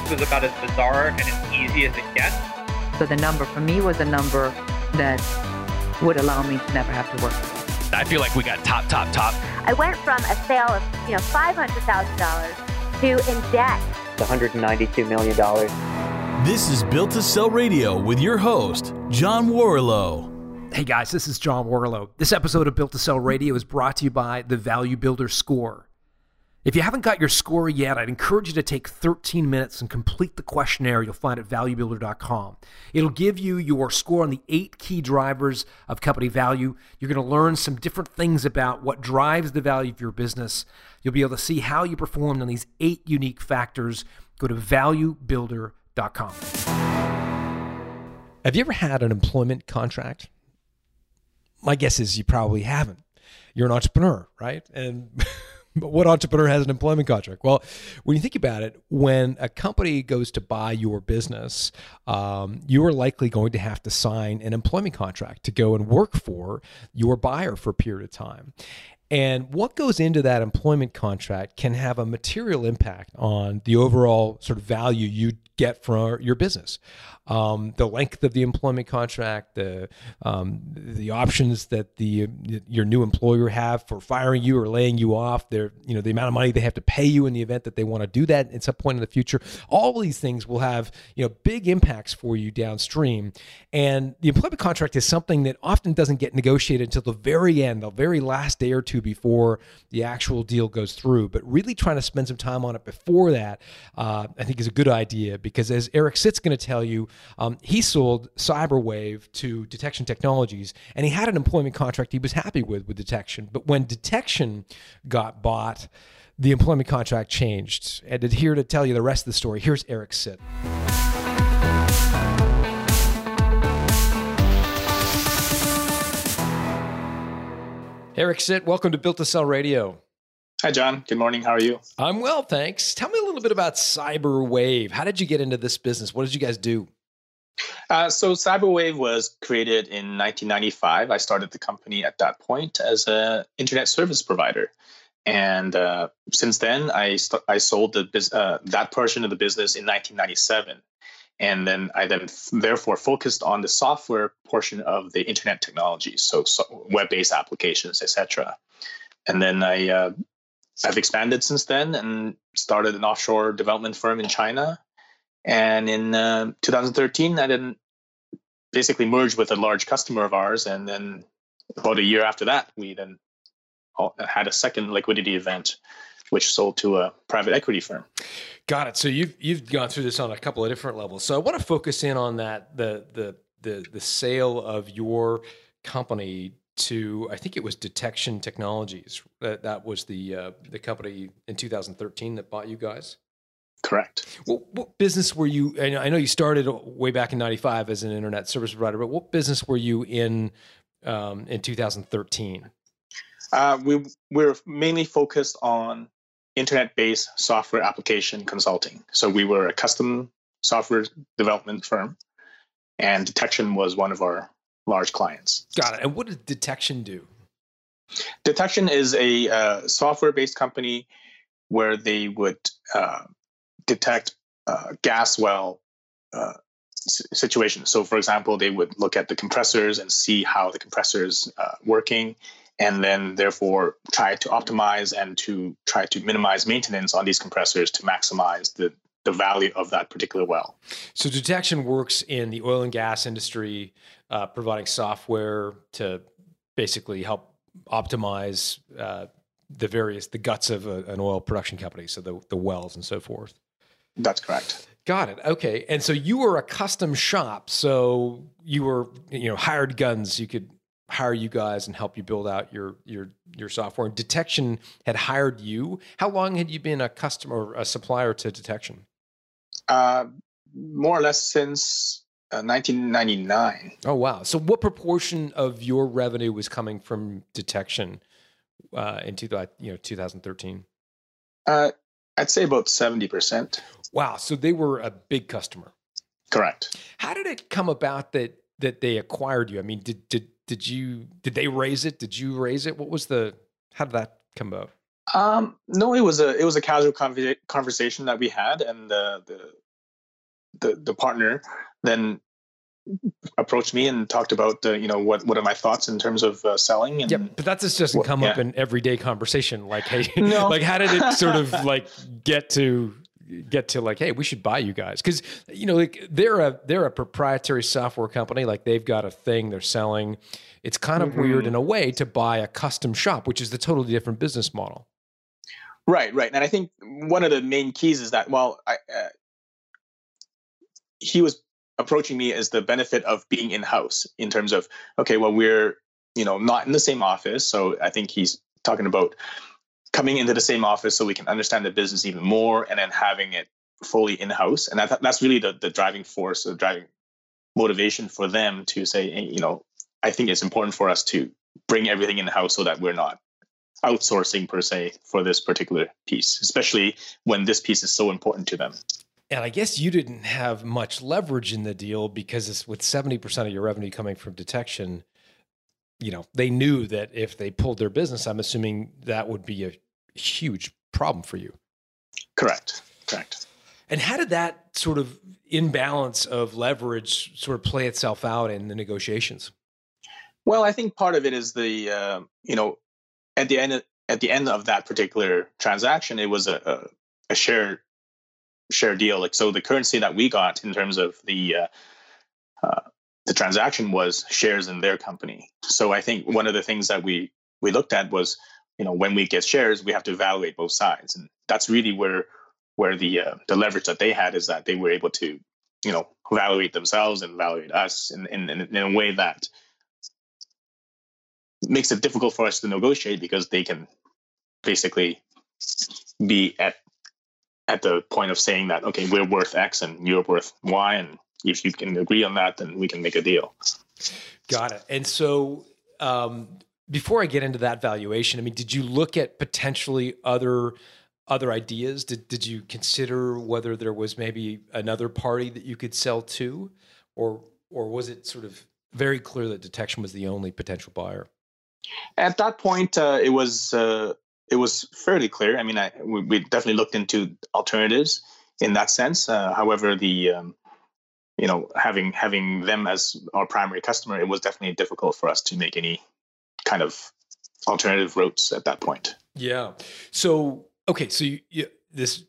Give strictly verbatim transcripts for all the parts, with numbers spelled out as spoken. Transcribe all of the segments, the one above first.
this was about as bizarre and as easy as it gets. So the number for me was a number that would allow me to never have to work. I feel like we got top, top, top. I went from a sale of, you know, five hundred thousand dollars to in debt. one hundred ninety-two million dollars. This is Built to Sell Radio with your host, John Warrillow. Hey guys, this is John Warrillow. This episode of Built to Sell Radio is brought to you by the Value Builder score. If you haven't got your score yet, I'd encourage you to take thirteen minutes and complete the questionnaire you'll find at value builder dot com. It'll give you your score on the eight key drivers of company value. You're going to learn some different things about what drives the value of your business. You'll be able to see how you performed on these eight unique factors. Go to value builder dot com. Have you ever had an employment contract? My guess is you probably haven't. You're an entrepreneur, right? And... But what entrepreneur has an employment contract? Well, when you think about it, when a company goes to buy your business, um, you are likely going to have to sign an employment contract to go and work for your buyer for a period of time. And what goes into that employment contract can have a material impact on the overall sort of value you get from your business. Um, the length of the employment contract, the um, the options that the your new employer have for firing you or laying you off, their you know the amount of money they have to pay you in the event that they want to do that at some point in the future. All these things will have you know big impacts for you downstream. And the employment contract is something that often doesn't get negotiated until the very end, the very last day or two before the actual deal goes through. But really trying to spend some time on it before that, uh, I think, is a good idea. Because as Eric Sitt's going to tell you, um, he sold CyberWave to Detection Technologies, and he had an employment contract he was happy with with Detection. But when Detection got bought, the employment contract changed. And here to tell you the rest of the story, here's Eric Sitt. Eric Sitt, welcome to Built to Sell Radio. Hi, John. Good morning. How are you? I'm well, thanks. Tell me a little bit about CyberWave. How did you get into this business? What did you guys do? Uh, so CyberWave was created in nineteen ninety-five. I started the company at that point as an internet service provider. And uh, since then, I st- I sold the bus- uh, that portion of the business in nineteen ninety-seven. And then I then f- therefore focused on the software portion of the internet technologies, so, so web-based applications, et cetera. And then I... Uh, I've expanded since then and started an offshore development firm in China. And in uh, two thousand thirteen, I then basically merged with a large customer of ours. And then about a year after that, we then had a second liquidity event, which sold to a private equity firm. Got it. So you've you've gone through this on a couple of different levels. So I want to focus in on that the the the the sale of your company to, I think it was Detection Technologies. That, that was the uh, the company in two thousand thirteen that bought you guys? Correct. Well, what business were you, and I know you started way back in ninety-five as an internet service provider, but what business were you in um, in two thousand thirteen? Uh, we were mainly focused on internet-based software application consulting. So we were a custom software development firm, and Detection was one of our large clients. Got it. And what does Detection do? Detection is a uh, software-based company where they would uh, detect uh, gas well uh, situations. So, for example, they would look at the compressors and see how the compressors uh, working, and then therefore try to optimize and to try to minimize maintenance on these compressors to maximize the the value of that particular well. So Detection works in the oil and gas industry, uh, providing software to basically help optimize uh, the various, the guts of a, an oil production company, so the, the wells and so forth. That's correct. Got it. Okay. And so you were a custom shop. So you were, you know, hired guns. You could hire you guys and help you build out your your your software. And Detection had hired you. How long had you been a customer, a supplier to Detection? Uh, more or less since uh, nineteen ninety-nine. Oh, wow. So what proportion of your revenue was coming from Detection uh, in two, you know, two thousand thirteen? Uh, I'd say about seventy percent. Wow. So they were a big customer. Correct. How did it come about that that they acquired you? I mean, did did did you did they raise it? Did you raise it? What was the how did that come about? Um, no, it was a it was a casual conv- conversation that we had, and the, the the, the partner then approached me and talked about the, you know, what, what are my thoughts in terms of uh, selling. And yep, but that just doesn't come yeah. up in everyday conversation. Like, hey, no. like how did it sort of like get to, get to like, hey, we should buy you guys. Cause you know, like they're a, they're a proprietary software company. Like they've got a thing they're selling. It's kind of mm-hmm. weird in a way to buy a custom shop, which is the totally different business model. Right. Right. And I think one of the main keys is that, well, I, uh, he was approaching me as the benefit of being in-house in terms of, okay, well, we're, you know, not in the same office. So I think he's talking about coming into the same office so we can understand the business even more and then having it fully in-house. And that, that's really the, the driving force, the driving motivation for them to say, you know, I think it's important for us to bring everything in-house so that we're not outsourcing per se for this particular piece, especially when this piece is so important to them. And I guess you didn't have much leverage in the deal because it's with seventy percent of your revenue coming from detection, you know, they knew that if they pulled their business, I'm assuming that would be a huge problem for you. Correct. Correct. And how did that sort of imbalance of leverage sort of play itself out in the negotiations? Well, I think part of it is the, uh, you know, at the end of, at the end of that particular transaction, it was a, a, a shared share deal. Like, so the currency that we got in terms of the uh, uh the transaction was shares in their company. So I think one of the things that we we looked at was, you know, when we get shares, we have to evaluate both sides, and that's really where where the uh, the leverage that they had is that they were able to, you know, evaluate themselves and evaluate us in in, in a way that makes it difficult for us to negotiate because they can basically be at at the point of saying that, okay, we're worth X and you're worth Y. And if you can agree on that, then we can make a deal. Got it. And so um, before I get into that valuation, I mean, did you look at potentially other other ideas? Did, did you consider whether there was maybe another party that you could sell to? Or, or was it sort of very clear that Detection was the only potential buyer? At that point, uh, it was... Uh, It was fairly clear. I mean, I, we, we definitely looked into alternatives in that sense. Uh, however, the um, you know having having them as our primary customer, it was definitely difficult for us to make any kind of alternative routes at that point. Yeah. So okay. So you, you, this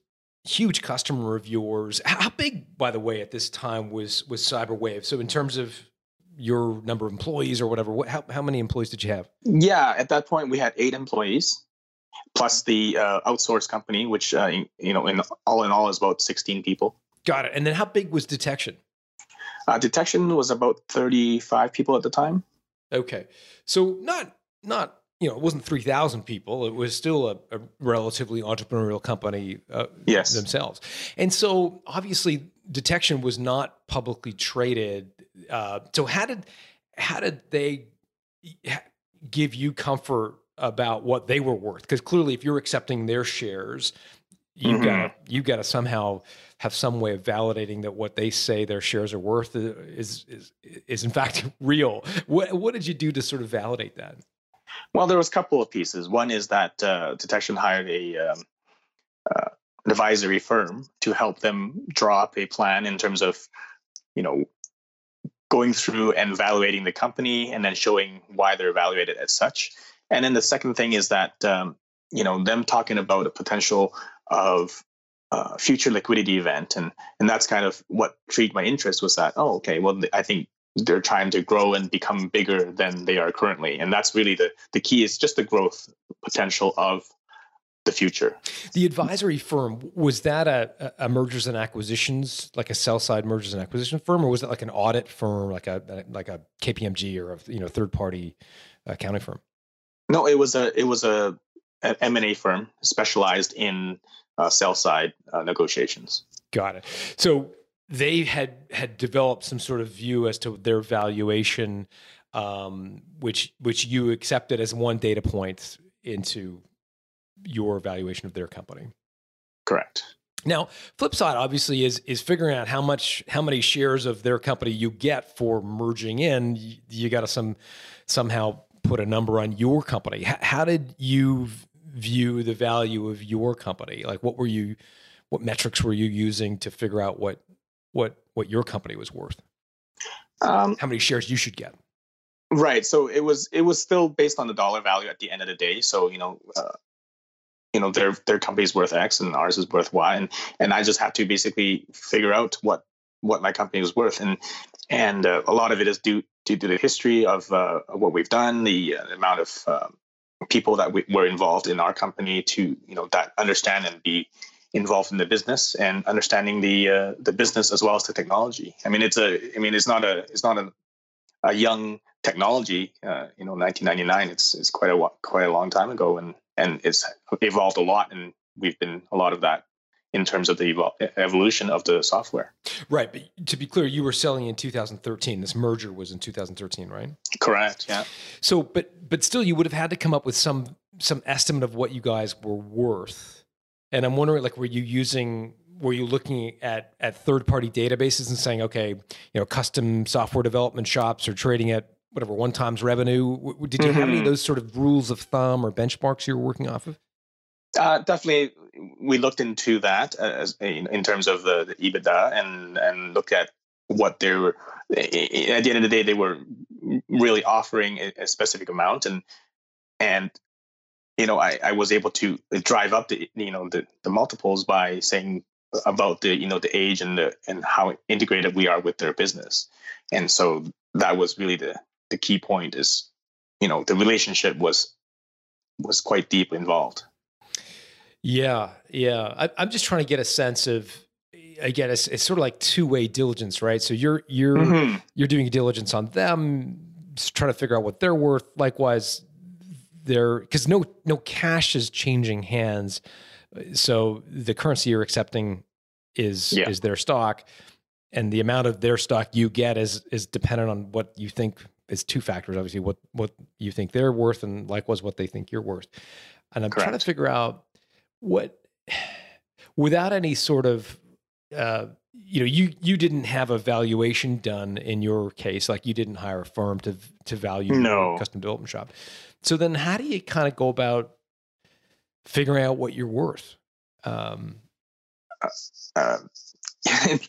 huge customer of yours, how big, by the way, at this time was was CyberWave? So in terms of your number of employees or whatever, what, how how many employees did you have? Yeah, at that point we had eight employees. Plus the uh, outsource company, which, uh, you know, in all in all is about sixteen people. Got it. And then how big was Detection? Uh, Detection was about thirty-five people at the time. Okay. So not, not you know, it wasn't three thousand people. It was still a, a relatively entrepreneurial company uh, yes. themselves. And so obviously Detection was not publicly traded. Uh, so how did, how did they give you comfort about what they were worth? Because clearly if you're accepting their shares, you've mm-hmm. got you've got to somehow have some way of validating that what they say their shares are worth is is is in fact real. What what did you do to sort of validate that? Well, there was a couple of pieces. One is that uh, Detection hired a um, uh, an advisory firm to help them draw up a plan in terms of, you know, going through and evaluating the company and then showing why they're evaluated as such. And then the second thing is that, um, you know, them talking about a potential of uh, future liquidity event. And and that's kind of what intrigued my interest was that, oh, okay, well, I think they're trying to grow and become bigger than they are currently. And that's really the, the key is just the growth potential of the future. The advisory firm, was that a, a mergers and acquisitions, like a sell side mergers and acquisition firm, or was it like an audit firm, like a like a K P M G or a you know third party accounting firm? No, it was a it was a an M and A firm specialized in uh, sell side uh, negotiations. Got it. So they had had developed some sort of view as to their valuation, um, which which you accepted as one data point into your valuation of their company. Correct. Now, flip side obviously is is figuring out how much how many shares of their company you get for merging in. You, you got to some somehow. put a number on your company. How did you view the value of your company? Like what were you, what metrics were you using to figure out what what what your company was worth? Um, How many shares you should get? Right. So it was it was still based on the dollar value at the end of the day. So you know, uh, you know, their their company's worth X and ours is worth Y, and and I just have to basically figure out what what my company was worth, and and uh, a lot of it is due due to the history of uh, what we've done, the uh, amount of uh, people that we were involved in our company to you know that understand and be involved in the business, and understanding the uh, the business as well as the technology. I mean, it's a I mean, it's not a it's not a a young technology. Uh, you know, nineteen ninety-nine. It's it's quite a quite a long time ago, and and it's evolved a lot, and we've been a lot of that in terms of the evol- evolution of the software. Right. But to be clear, you were selling in two thousand thirteen. This merger was in two thousand thirteen, right? Correct. Yeah. So, but, but still you would have had to come up with some, some estimate of what you guys were worth. And I'm wondering, like, were you using, were you looking at, at third-party databases and saying, okay, you know, custom software development shops are trading at whatever one times revenue? Did you mm-hmm. have any of those sort of rules of thumb or benchmarks you were working off of? Uh, definitely, we looked into that as in, in terms of the, the EBITDA, and and looked at what they were. At the end of the day, they were really offering a, a specific amount, and and you know I, I was able to drive up the you know the, the multiples by saying about the you know the age and the and how integrated we are with their business, and so that was really the the key point is you know the relationship was was quite deep involved. Yeah, yeah. I, I'm just trying to get a sense of, again, it's, it's sort of like two-way diligence, right? So you're you're mm-hmm. you're doing diligence on them, trying to figure out what they're worth. Likewise, they're because no no cash is changing hands, so the currency you're accepting is yeah. is their stock, and the amount of their stock you get is is dependent on what you think is two factors. Obviously, what what you think they're worth, and likewise what they think you're worth. And I'm Correct. trying to figure out. What, without any sort of, uh, you know, you, you didn't have a valuation done in your case, like you didn't hire a firm to to value no. your custom development shop. So then, how do you kind of go about figuring out what you're worth? Um, uh, uh,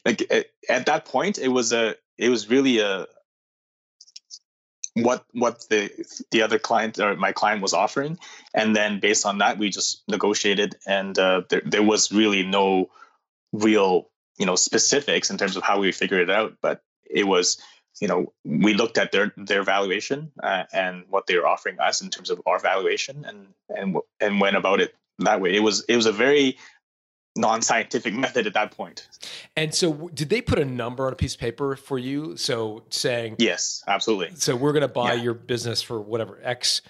like at that point, it was a, it was really a what what the the other client or my client was offering, and then based on that we just negotiated, and uh, there there was really no real you know specifics in terms of how we figured it out, but it was you know we looked at their their valuation uh, and what they were offering us in terms of our valuation, and and and went about it that way. It was it was a very non-scientific method at that point. And so did they put a number on a piece of paper for you? So saying, yes, absolutely. So we're going to buy yeah. your business for whatever X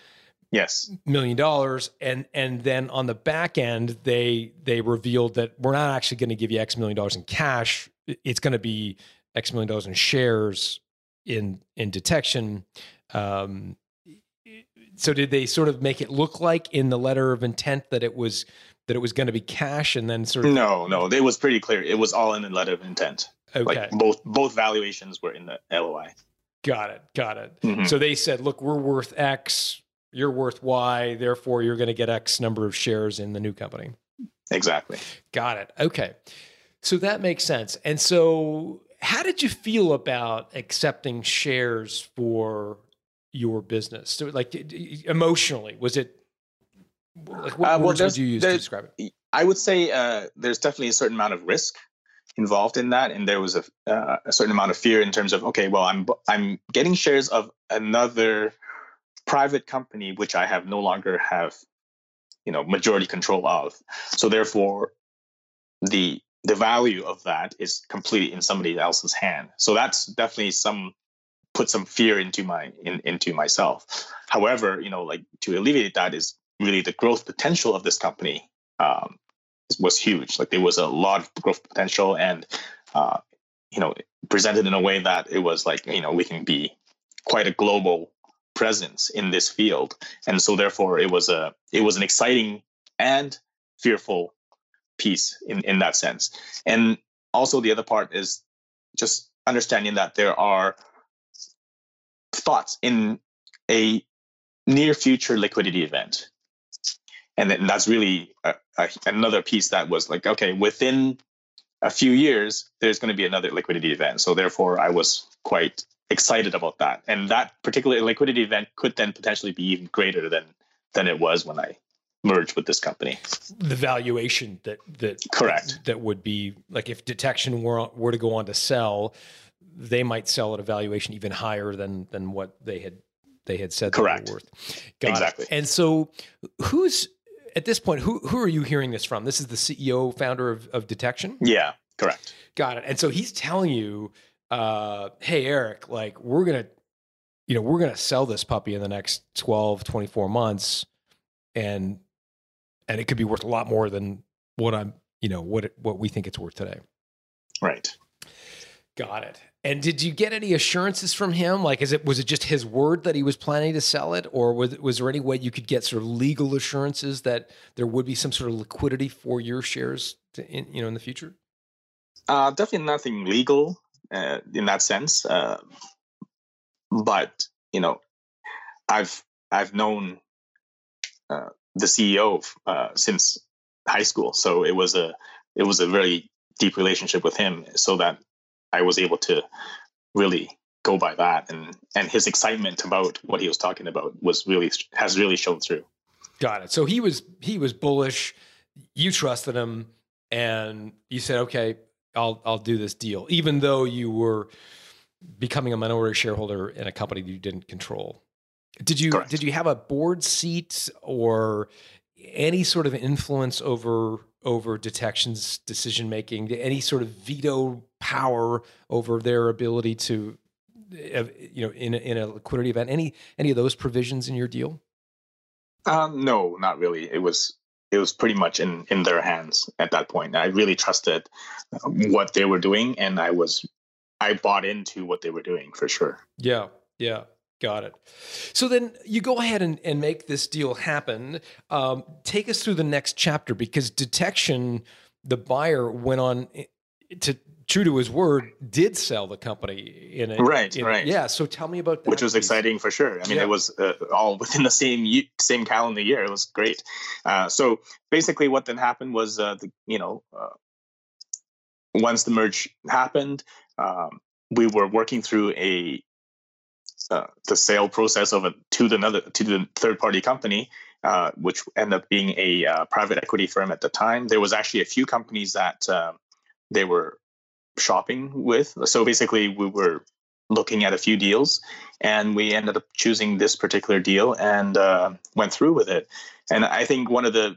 yes. million dollars. And, and then on the back end, they, they revealed that we're not actually going to give you X million dollars in cash. It's going to be X million dollars in shares in, in Detection. Um, so did they sort of make it look like in the letter of intent that it was, that it was going to be cash, and then sort of no, no, it was pretty clear. It was all in the letter of intent. Okay, like both both valuations were in the L O I. Got it, got it. Mm-hmm. So they said, "Look, we're worth X, you're worth Y, therefore you're going to get X number of shares in the new company." Exactly. Got it. Okay, so that makes sense. And so, how did you feel about accepting shares for your business? So, like emotionally, was it? Like what uh, well, words would you use to describe it? I would say uh, there's definitely a certain amount of risk involved in that, and there was a, uh, a certain amount of fear in terms of okay, well, I'm I'm getting shares of another private company which I have no longer have, you know, majority control of. So therefore, the the value of that is completely in somebody else's hand. So that's definitely some. Put some fear into my in, into myself. However, you know, like to alleviate that is. Really the growth potential of this company um, was huge. Like there was a lot of growth potential, and, uh, you know, presented in a way that it was like, you know, we can be quite a global presence in this field. And so therefore it was a, it was an exciting and fearful piece in, in that sense. And also the other part is just understanding that there are thoughts in a near future liquidity event. And then that's really a, a, another piece that was like, okay, within a few years, there's going to be another liquidity event. So therefore, I was quite excited about that. And that particular liquidity event could then potentially be even greater than than it was when I merged with this company. The valuation that that correct that would be like if Detection were were to go on to sell, they might sell at a valuation even higher than than what they had they had said correct. They were worth. Got exactly. It. And so who's at this point, who who are you hearing this from? This is the C E O, founder of, of Detection? Yeah, correct. Got it. And so he's telling you, uh, hey, Eric, like we're going to, you know, we're going to sell this puppy in the next twelve, twenty-four months. And, and it could be worth a lot more than what I'm, you know, what, it, what we think it's worth today. Right. Got it. And did you get any assurances from him? Like, is it, was it just his word that he was planning to sell it? Or was, was there any way you could get sort of legal assurances that there would be some sort of liquidity for your shares to in, you know, in the future? Uh, definitely nothing legal uh, in that sense. Uh, but, you know, I've, I've known uh, the C E O uh, since high school. So it was a, it was a very deep relationship with him, so that I was able to really go by that, and and his excitement about what he was talking about was really has really shown through. Got it. So he was he was bullish. You trusted him, and you said, "Okay, I'll I'll do this deal," even though you were becoming a minority shareholder in a company that you didn't control. Did you Correct. Did you have a board seat or any sort of influence over over Detection's decision making? Any sort of veto power over their ability to, you know, in a, in a liquidity event? Any any of those provisions in your deal? Um, no, not really. It was it was pretty much in in their hands at that point. I really trusted what they were doing, and I was I bought into what they were doing for sure. Yeah, yeah. Got it. So then you go ahead and, and make this deal happen. Um, take us through the next chapter, because Detection, the buyer, went on to, true to his word, did sell the company. In a, right, in, right. Yeah, so tell me about that. Which was piece. Exciting for sure. I mean, yeah. It was uh, all within the same same calendar year. It was great. Uh, so basically what then happened was, uh, the, you know, uh, once the merge happened, um, we were working through a Uh, the sale process of it to the another to the third party company, uh, which ended up being a uh, private equity firm at the time. There was actually a few companies that uh, they were shopping with. So basically, we were looking at a few deals, and we ended up choosing this particular deal and uh, went through with it. And I think one of the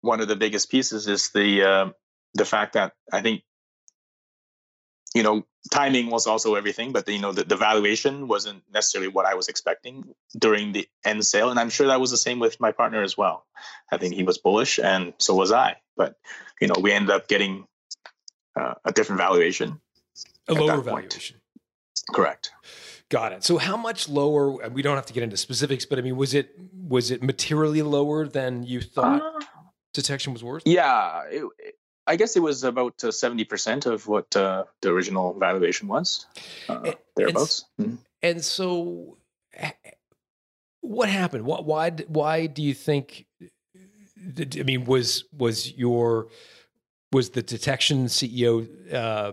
one of the biggest pieces is the uh, the fact that I think, you know, timing was also everything, but, you know, the, the valuation wasn't necessarily what I was expecting during the end sale. And I'm sure that was the same with my partner as well. I think he was bullish, and so was I. But, you know, we ended up getting uh, a different valuation. A lower valuation. Point. Correct. Got it. So how much lower, and we don't have to get into specifics, but I mean, was it was it materially lower than you thought uh, Detection was worth? Yeah, it, it, I guess it was about seventy percent of what uh, the original valuation was, uh, thereabouts. And, and so what happened? Why, why, why do you think, I mean, was, was your, was the Detection C E O uh,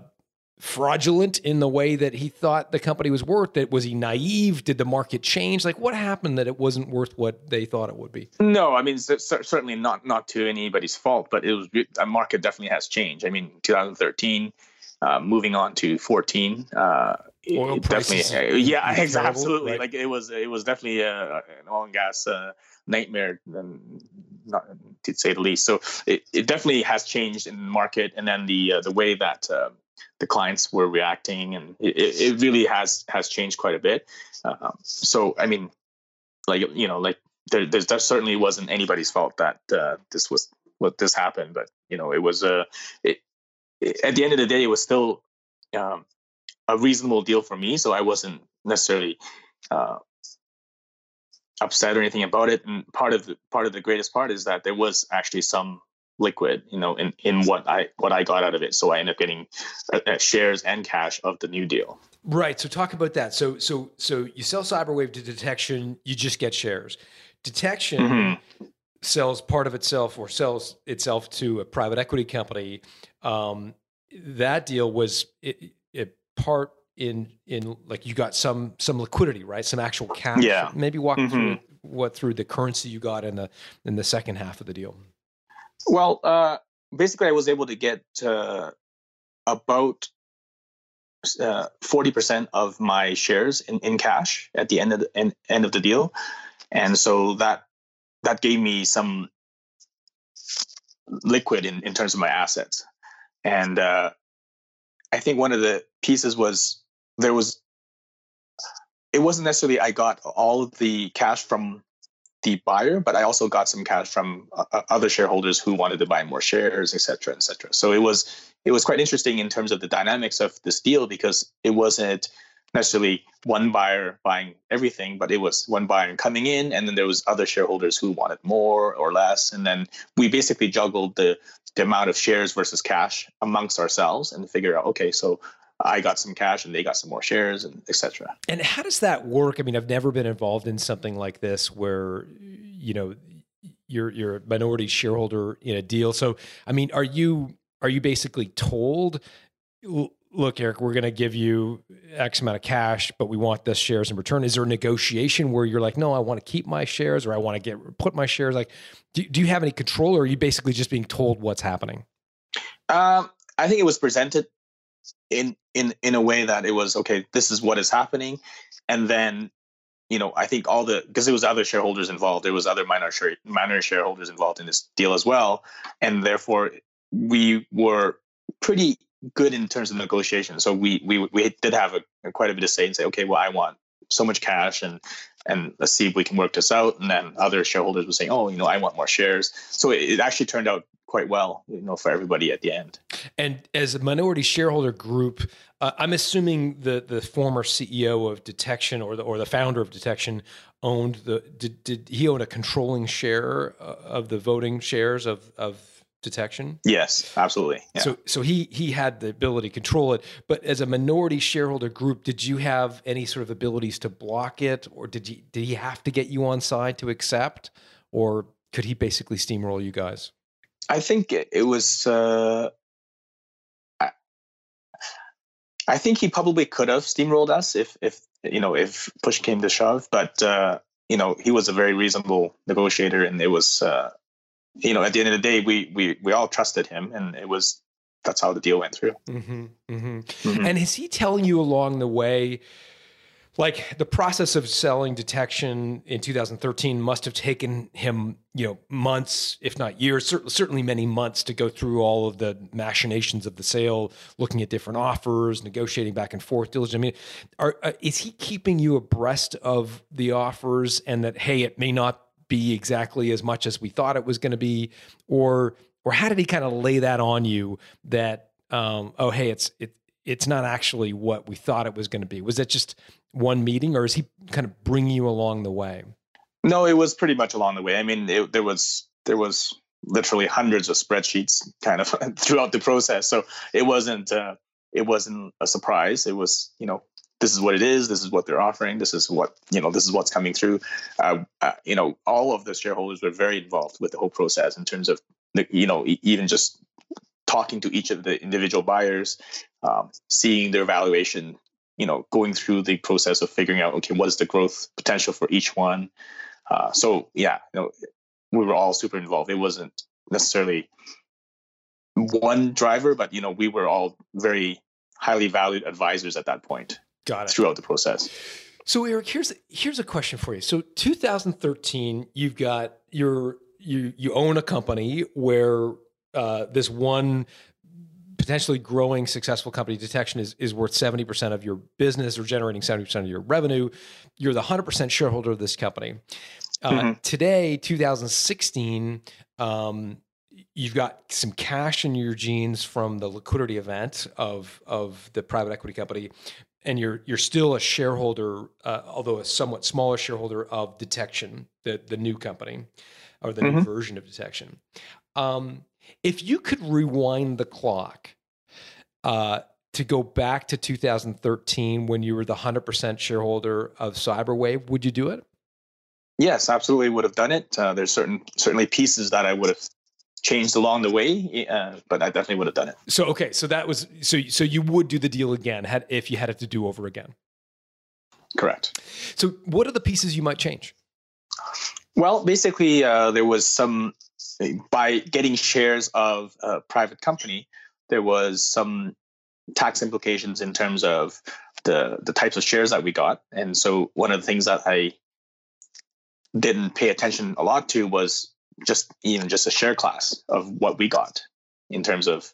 fraudulent in the way that he thought the company was worth it? Was he naive? Did the market change? Like, what happened that it wasn't worth what they thought it would be? No, I mean, certainly not not to anybody's fault, but it was a market definitely has changed. I mean, twenty thirteen, uh, moving on to fourteen, uh, oil prices, definitely, yeah, terrible, absolutely. Right? Like it was, it was definitely uh, an oil and gas uh, nightmare, um, not, to say the least. So it, it definitely has changed in the market, and then the uh, the way that uh, the clients were reacting, and it, it really has has changed quite a bit. Uh, so I mean, like you know, like there there certainly wasn't anybody's fault that uh, this was what this happened, but you know, it was a. Uh, it, it, at the end of the day, it was still. Um, a reasonable deal for me. So I wasn't necessarily uh, upset or anything about it. And part of the, part of the greatest part is that there was actually some liquid, you know, in, in what I, what I got out of it. So I ended up getting uh, shares and cash of the new deal. Right. So talk about that. So, so, so you sell CyberWave to Detection, you just get shares. Detection mm-hmm. sells part of itself or sells itself to a private equity company. Um, that deal was it, it part in in like you got some some liquidity, right? Some actual cash. Yeah. Maybe walk mm-hmm. through what through the currency you got in the in the second half of the deal. Well, uh, basically, I was able to get uh, about uh, forty percent of my shares in, in cash at the end of the in, end of the deal, and so that that gave me some liquid in, in terms of my assets. And uh, I think one of the pieces was there was it wasn't necessarily I got all of the cash from the buyer, but I also got some cash from uh, other shareholders who wanted to buy more shares, et cetera, et cetera. So it was it was quite interesting in terms of the dynamics of this deal, because it wasn't necessarily one buyer buying everything, but it was one buyer coming in, and then there was other shareholders who wanted more or less. And then we basically juggled the, the amount of shares versus cash amongst ourselves and figure out, okay, so I got some cash and they got some more shares, and et cetera. And how does that work? I mean, I've never been involved in something like this where, you know, you're, you're a minority shareholder in a deal. So, I mean, are you, are you basically told, look, Eric, we're going to give you X amount of cash, but we want this shares in return? Is there a negotiation where you're like, no, I want to keep my shares, or I want to get, put my shares? Like, do, do you have any control, or are you basically just being told what's happening? Um, I think it was presented in, in, in a way that it was, okay, this is what is happening. And then, you know, I think all the, because there was other shareholders involved, there was other minor, minor shareholders involved in this deal as well. And therefore we were pretty good in terms of negotiation. So we, we, we did have a, quite a bit of say and say, okay, well, I want so much cash, and, and let's see if we can work this out. And then other shareholders were saying, oh, you know, I want more shares. So it, it actually turned out quite well, you know, for everybody at the end. And as a minority shareholder group, uh, I'm assuming the the former C E O of Detection, or the or the founder of Detection, owned the did, did he own a controlling share of the voting shares of of Detection? Yes, absolutely. Yeah. So so he he had the ability to control it. But as a minority shareholder group, did you have any sort of abilities to block it, or did you did he have to get you on side to accept, or could he basically steamroll you guys? I think it was. Uh, I, I think he probably could have steamrolled us if, if you know, if push came to shove. But uh, you know, he was a very reasonable negotiator, and it was, uh, you know, at the end of the day, we we we all trusted him, and it was that's how the deal went through. Mm-hmm, mm-hmm. Mm-hmm. And is he telling you along the way? Like, the process of selling Detection in two thousand thirteen must have taken him, you know, months, if not years, cer- certainly many months, to go through all of the machinations of the sale, looking at different offers, negotiating back and forth, diligently. I mean, are, uh, is he keeping you abreast of the offers, and that, hey, it may not be exactly as much as we thought it was going to be, or or how did he kind of lay that on you that, um, oh, hey, it's it it's not actually what we thought it was going to be? Was that just one meeting, or is he kind of bringing you along the way? No, it was pretty much along the way. I mean, it, there was there was literally hundreds of spreadsheets kind of throughout the process, so it wasn't uh, it wasn't a surprise. It was, you know, this is what it is. This is what they're offering. This is what, you know, this is what's coming through. Uh, uh, you know, all of the shareholders were very involved with the whole process in terms of the, you know, e- even just talking to each of the individual buyers, um, seeing their valuation. You know, going through the process of figuring out, okay, what is the growth potential for each one? Uh, so yeah, you know, we were all super involved. It wasn't necessarily one driver, but you know, we were all very highly valued advisors at that point. Got it. Throughout the process. So Eric, here's here's a question for you. So two thousand thirteen, you've got your you you own a company where uh, this one potentially growing successful company, Detection, is, is worth seventy percent of your business, or generating seventy percent of your revenue. You're the one hundred percent shareholder of this company. Uh, mm-hmm. Today, two thousand sixteen, um, you've got some cash in your jeans from the liquidity event of of the private equity company, and you're you're still a shareholder, uh, although a somewhat smaller shareholder of Detection, the, the new company, or the mm-hmm. new version of Detection. Um, if you could rewind the clock uh, to go back to two thousand thirteen when you were the one hundred percent shareholder of CyberWave, would you do it? Yes, absolutely would have done it. Uh, there's certain certainly pieces that I would have changed along the way, uh, but I definitely would have done it. So, okay. So that was, so, so you would do the deal again had, if you had it to do over again. Correct. So what are the pieces you might change? Well, basically uh, there was some, by getting shares of a private company, there was some tax implications in terms of the, the types of shares that we got. And so one of the things that I didn't pay attention a lot to was just even just a share class of what we got in terms of,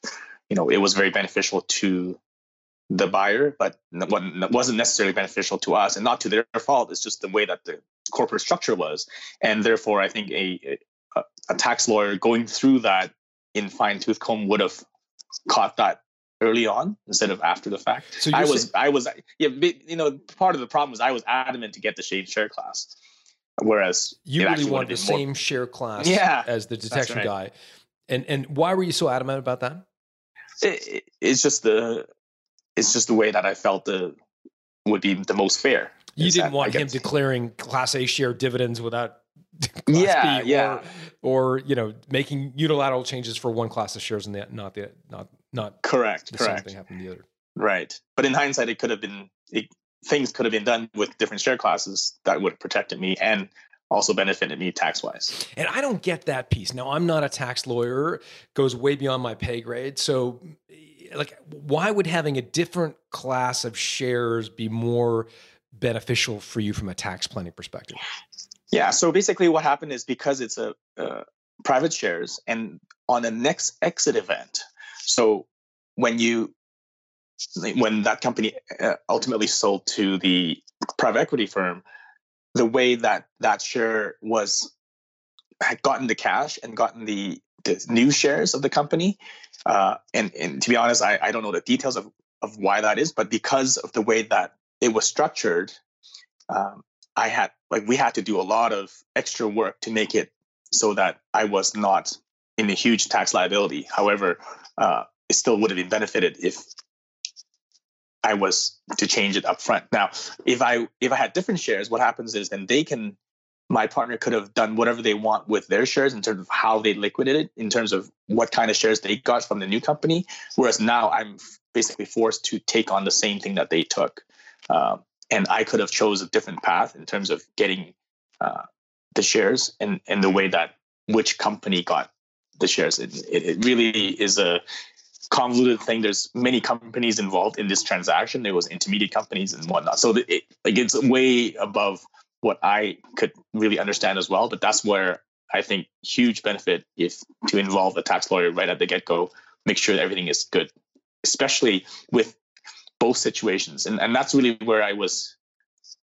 you know, it was very beneficial to the buyer, but wasn't necessarily beneficial to us, and not to their fault. It's just the way that the corporate structure was. And therefore, I think a, a, a tax lawyer going through that in fine tooth comb would have caught that early on instead of after the fact. So I was, saying- I was, yeah, you know, part of the problem was I was adamant to get the shade share class. Whereas you really wanted the same more... share class yeah, as the detection right. guy. And and why were you so adamant about that? It, it, it's just the, it's just the way that I felt the would be the most fair. You didn't that, want him declaring class A share dividends without class yeah, B yeah. Or, or, you know, making unilateral changes for one class of shares and the, not the, not, not correct. The correct. Same thing happened to the other. Right. But in hindsight, it could have been, it, things could have been done with different share classes that would have protected me and also benefited me tax-wise. And I don't get that piece. Now, I'm not a tax lawyer. It goes way beyond my pay grade. So, like, why would having a different class of shares be more beneficial for you from a tax planning perspective? Yeah. So basically, what happened is because it's a uh, private shares, and on the next exit event. So when you when that company ultimately sold to the private equity firm, the way that that share was had gotten the cash and gotten the, the new shares of the company, uh, and, and to be honest, I, I don't know the details of, of why that is, but because of the way that it was structured, um, I had like we had to do a lot of extra work to make it so that I was not in a huge tax liability. However, uh, it still would have been benefited if I was to change it up front. Now, if I if I had different shares, what happens is then they can, my partner could have done whatever they want with their shares in terms of how they liquidated it, in terms of what kind of shares they got from the new company. Whereas now I'm basically forced to take on the same thing that they took. Um, and I could have chose a different path in terms of getting uh, the shares and, and the way that which company got the shares. It, it, it really is a convoluted thing. There's many companies involved in this transaction. There was intermediate companies and whatnot. So it, like, it's way above what I could really understand as well. But that's where I think huge benefit if to involve a tax lawyer right at the get-go, make sure that everything is good, especially with both situations. And and that's really where I was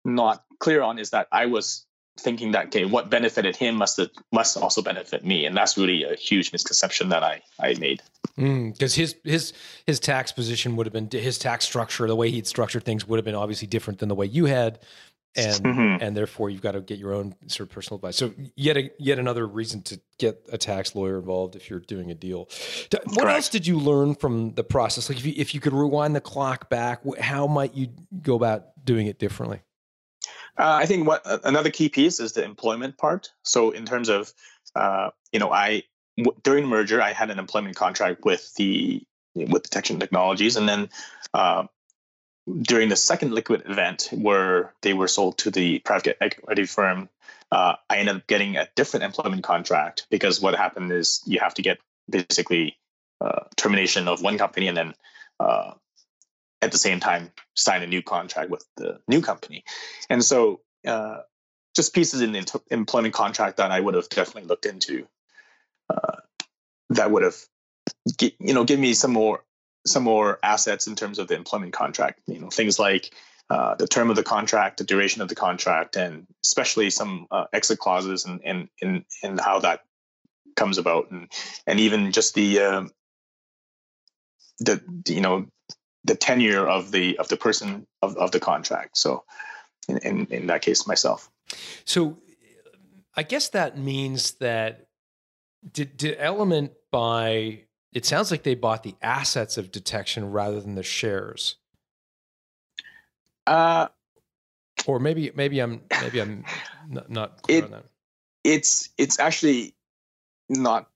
not clear on, is that I was thinking that, okay, what benefited him must have, must also benefit me. And that's really a huge misconception that I, I made. Mm, 'cause his, his, his tax position would have been, his tax structure, the way he'd structured things would have been obviously different than the way you had. And, mm-hmm. and therefore you've got to get your own sort of personal advice. So yet, a, yet another reason to get a tax lawyer involved if you're doing a deal. What Correct. else did you learn from the process? Like if you, if you could rewind the clock back, how might you go about doing it differently? Uh, I think what another key piece is the employment part. So in terms of, uh, you know, I w- during merger I had an employment contract with the with Detection Technologies, and then uh, during the second liquid event where they were sold to the private equity firm, uh, I ended up getting a different employment contract because what happened is you have to get basically uh, termination of one company and then uh, at the same time sign a new contract with the new company. And so uh, just pieces in the int- employment contract that I would have definitely looked into uh, that would have, ge- you know, give me some more, some more assets in terms of the employment contract, you know, things like uh, the term of the contract, the duration of the contract, and especially some uh, exit clauses and, and, and, and how that comes about. And, and even just the, um, the, you know, the tenure of the, of the person of, of the contract. So in, in, in that case, myself. So I guess that means that did, did Element buy, it sounds like they bought the assets of Detection rather than the shares. Uh, or maybe, maybe I'm, maybe I'm not, not clear it, on that. It's, it's actually not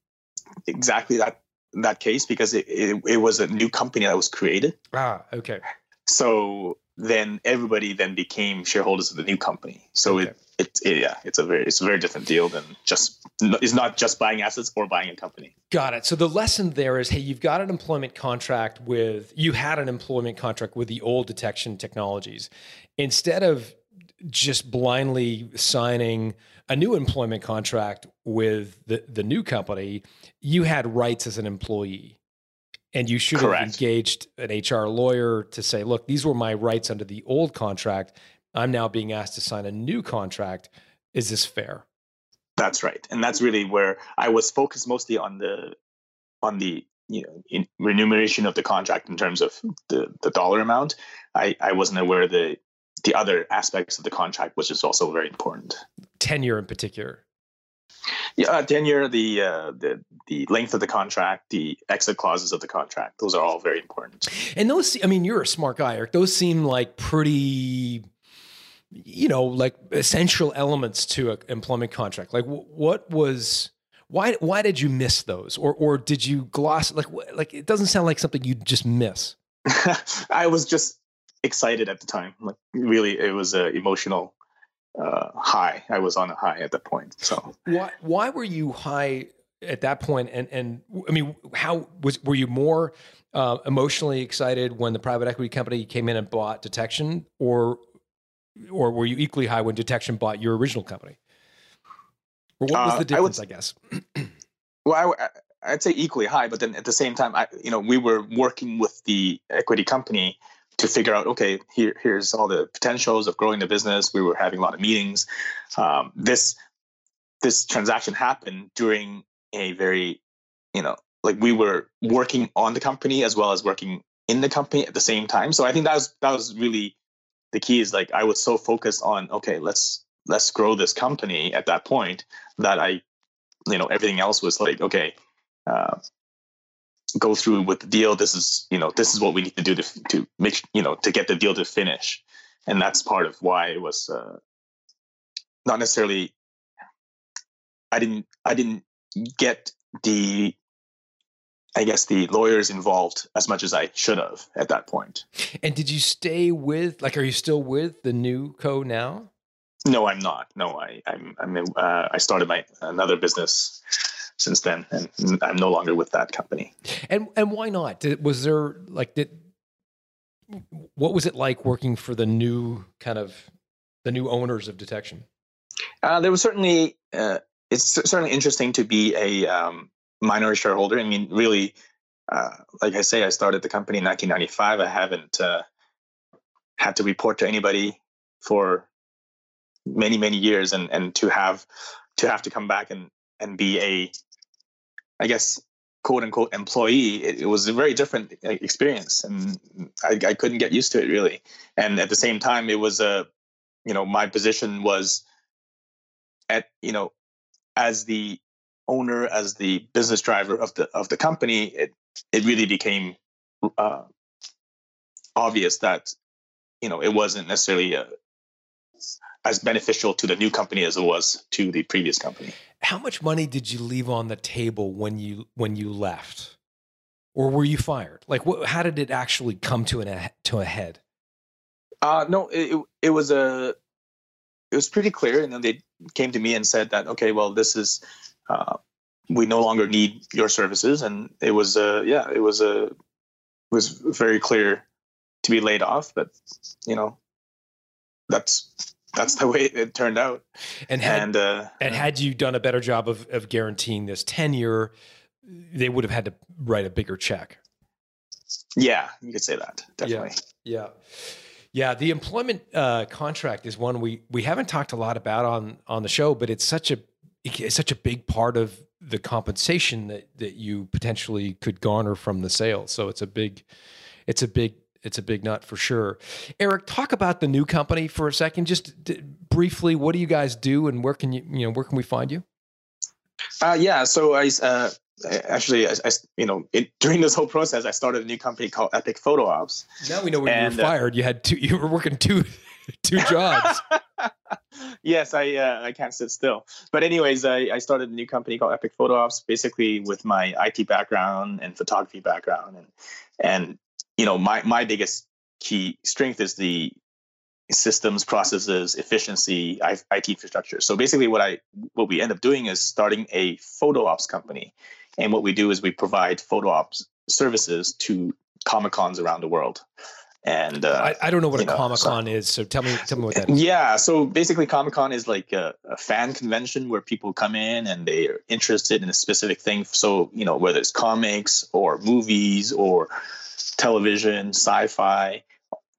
exactly that that case because it, it, it was a new company that was created. Ah, okay. So then everybody then became shareholders of the new company. So okay. it, it, it, yeah, it's a very, it's a very different deal than just, it's not just buying assets or buying a company. Got it. So the lesson there is, hey, you've got an employment contract with, you had an employment contract with the old Detection Technologies. Instead of just blindly signing a new employment contract with the, the new company, you had rights as an employee. And you should Correct. have engaged an H R lawyer to say, look, these were my rights under the old contract. I'm now being asked to sign a new contract. Is this fair? That's right. And that's really where I was focused mostly on the on the you know in remuneration of the contract in terms of the, the dollar amount. I, I wasn't aware of the the other aspects of the contract, which is also very important. Tenure in particular. Yeah, tenure, the uh, the the length of the contract, the exit clauses of the contract, those are all very important. And those, I mean, you're a smart guy, Eric. Those seem like pretty, you know, like essential elements to an employment contract. Like, what was, why why did you miss those, or or did you gloss? Like, like it doesn't sound like something you just miss. I was just excited at the time. Like, really, it was an emotional uh high. I was on a high at that point. So why why were you high at that point? And and I mean, how was were you more uh, emotionally excited when the private equity company came in and bought Detection, or or were you equally high when Detection bought your original company? Or what was uh, the difference? I, would, I guess. Well, I, I'd say equally high, but then at the same time, I you know we were working with the equity company to figure out, okay, here, here's all the potentials of growing the business. We were having a lot of meetings. Um, this this transaction happened during a very, you know, like we were working on the company as well as working in the company at the same time. So I think that was that was really the key. Is like I was so focused on, okay, let's let's grow this company at that point that I, you know, everything else was like, okay. Uh, go through with the deal. This is, you know, this is what we need to do to, to make, you know, to get the deal to finish. And that's part of why it was uh, not necessarily, I didn't, I didn't get the, I guess the lawyers involved as much as I should have at that point. And did you stay with, like, are you still with the new co now? No, I'm not. No, I, I'm, I'm, uh, I started my, another business since then, and I'm no longer with that company. And and why not? Did, was there like did what was it like working for the new kind of the new owners of Detection? Uh, there was certainly uh, it's certainly interesting to be a um, minority shareholder. I mean, really, uh, like I say, I started the company in nineteen ninety-five. I haven't uh, had to report to anybody for many many years, and and to have to have to come back and and be a I guess, quote unquote, employee. It, it was a very different experience, and I, I couldn't get used to it really. And at the same time, it was a, you know, my position was at, you know, as the owner, as the business driver of the of the company. It it really became uh, obvious that, you know, it wasn't necessarily a, as beneficial to the new company as it was to the previous company. How much money did you leave on the table when you when you left, or were you fired? Like, what, how did it actually come to an to a head? Uh, no, it it was a it was pretty clear, and then they came to me and said that, okay, well, this is uh, we no longer need your services, and it was a yeah, it was a it was very clear to be laid off, but you know that's. That's the way it turned out. And had, and, uh, and had you done a better job of, of guaranteeing this tenure, they would have had to write a bigger check. Yeah, you could say that, definitely. Yeah, yeah. yeah the employment uh, contract is one we, we haven't talked a lot about on, on the show, but it's such a it's such a big part of the compensation that, that you potentially could garner from the sale. So it's a big, it's a big, It's a big nut for sure. Eric, talk about the new company for a second, just d briefly. What do you guys do, and where can you, you know, where can we find you? Uh, yeah, so I uh, actually, I, I, you know, it, during this whole process, I started a new company called Epic Photo Ops. Now we know when and, you were fired. You had two. You were working two two jobs. Yes, I uh, I can't sit still. But anyways, I, I started a new company called Epic Photo Ops, basically with my I T background and photography background. And, and you know, my, my biggest key strength is the systems, processes, efficiency, I T infrastructure. So basically what I what we end up doing is starting a photo ops company. And what we do is we provide photo ops services to Comic-Cons around the world. And uh, I, I don't know what a Comic-Con is, so tell me, tell me what that is. Yeah, so basically Comic-Con is like a, a fan convention where people come in and they are interested in a specific thing. So, you know, whether it's comics or movies or television, sci-fi,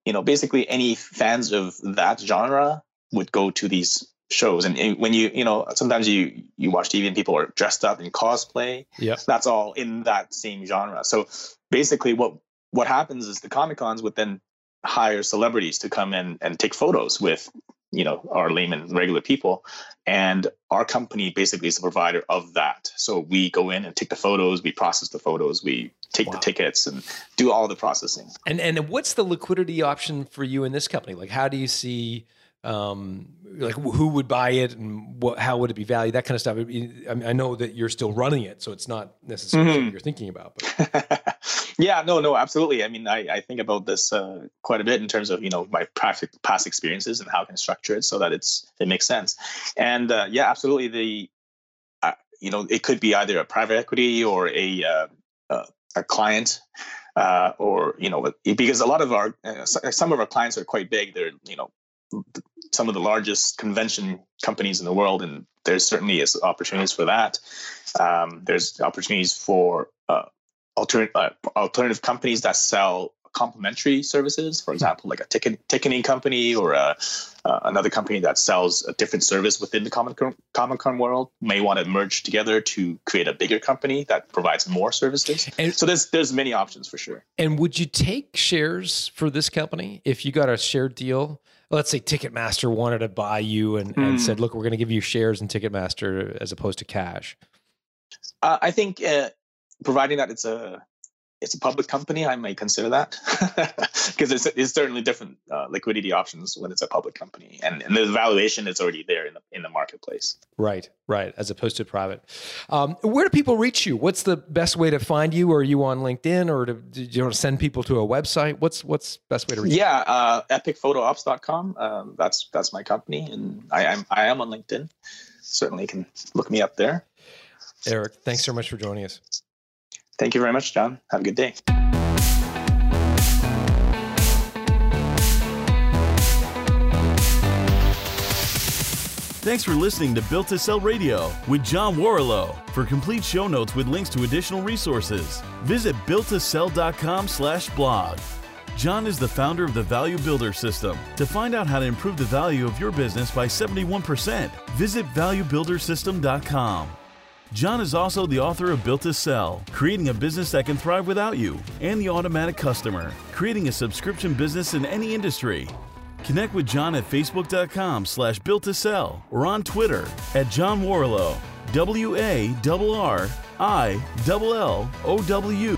you know, basically any fans of that genre would go to these shows. And, and when you, you know, sometimes you, you watch T V and people are dressed up in cosplay. Yep. That's all in that same genre. So basically what, what happens is the Comic-Cons would then hire celebrities to come in and take photos with, you know, our layman, regular people. And our company basically is the provider of that. So we go in and take the photos, we process the photos, we take wow. the tickets and do all the processing. And and what's the liquidity option for you in this company? Like, how do you see, um, like who would buy it and what, how would it be valued? That kind of stuff. I mean, I know that you're still running it, so it's not necessarily mm-hmm. what you're thinking about. But. Yeah, no, no, absolutely. I mean, I, I think about this uh, quite a bit in terms of, you know, my past experiences and how I can structure it so that it's it makes sense. And uh, yeah, absolutely. The uh, you know, it could be either a private equity or a uh, uh, a client, uh, or you know, because a lot of our uh, some of our clients are quite big. They're you know some of the largest convention companies in the world, and there's certainly is opportunities for that. Um, there's opportunities for uh, Alternative, uh, alternative companies that sell complementary services, for example, like a ticket ticketing company or a, uh, another company that sells a different service within the Comic-Con, Comic-Con world may want to merge together to create a bigger company that provides more services. And, so there's there's many options for sure. And would you take shares for this company if you got a share deal? Let's say Ticketmaster wanted to buy you and, mm. and said, look, we're going to give you shares in Ticketmaster as opposed to cash. Uh, I think... Uh, providing that it's a it's a public company, I may consider that because it's, it's certainly different uh, liquidity options when it's a public company, and, and the valuation is already there in the in the marketplace. Right, right, as opposed to private. Um, where do people reach you? What's the best way to find you? Are you on LinkedIn, or to, do you want to send people to a website? What's what's best way to reach? Yeah, uh, epic photo ops dot com. Um, that's that's my company, and I am I am on LinkedIn. Certainly can look me up there. Eric, thanks so much for joining us. Thank you very much, John. Have a good day. Thanks for listening to Built to Sell Radio with John Warrillow. For complete show notes with links to additional resources, visit built to sell dot com slash blog. John is the founder of the Value Builder System. To find out how to improve the value of your business by seventy-one percent, visit value builder system dot com. John is also the author of Built to Sell, Creating a Business That Can Thrive Without You, and The Automatic Customer, Creating a Subscription Business in Any Industry. Connect with John at facebook dot com slash built to sell or on Twitter at John Warrillow, W A R R I L L O W.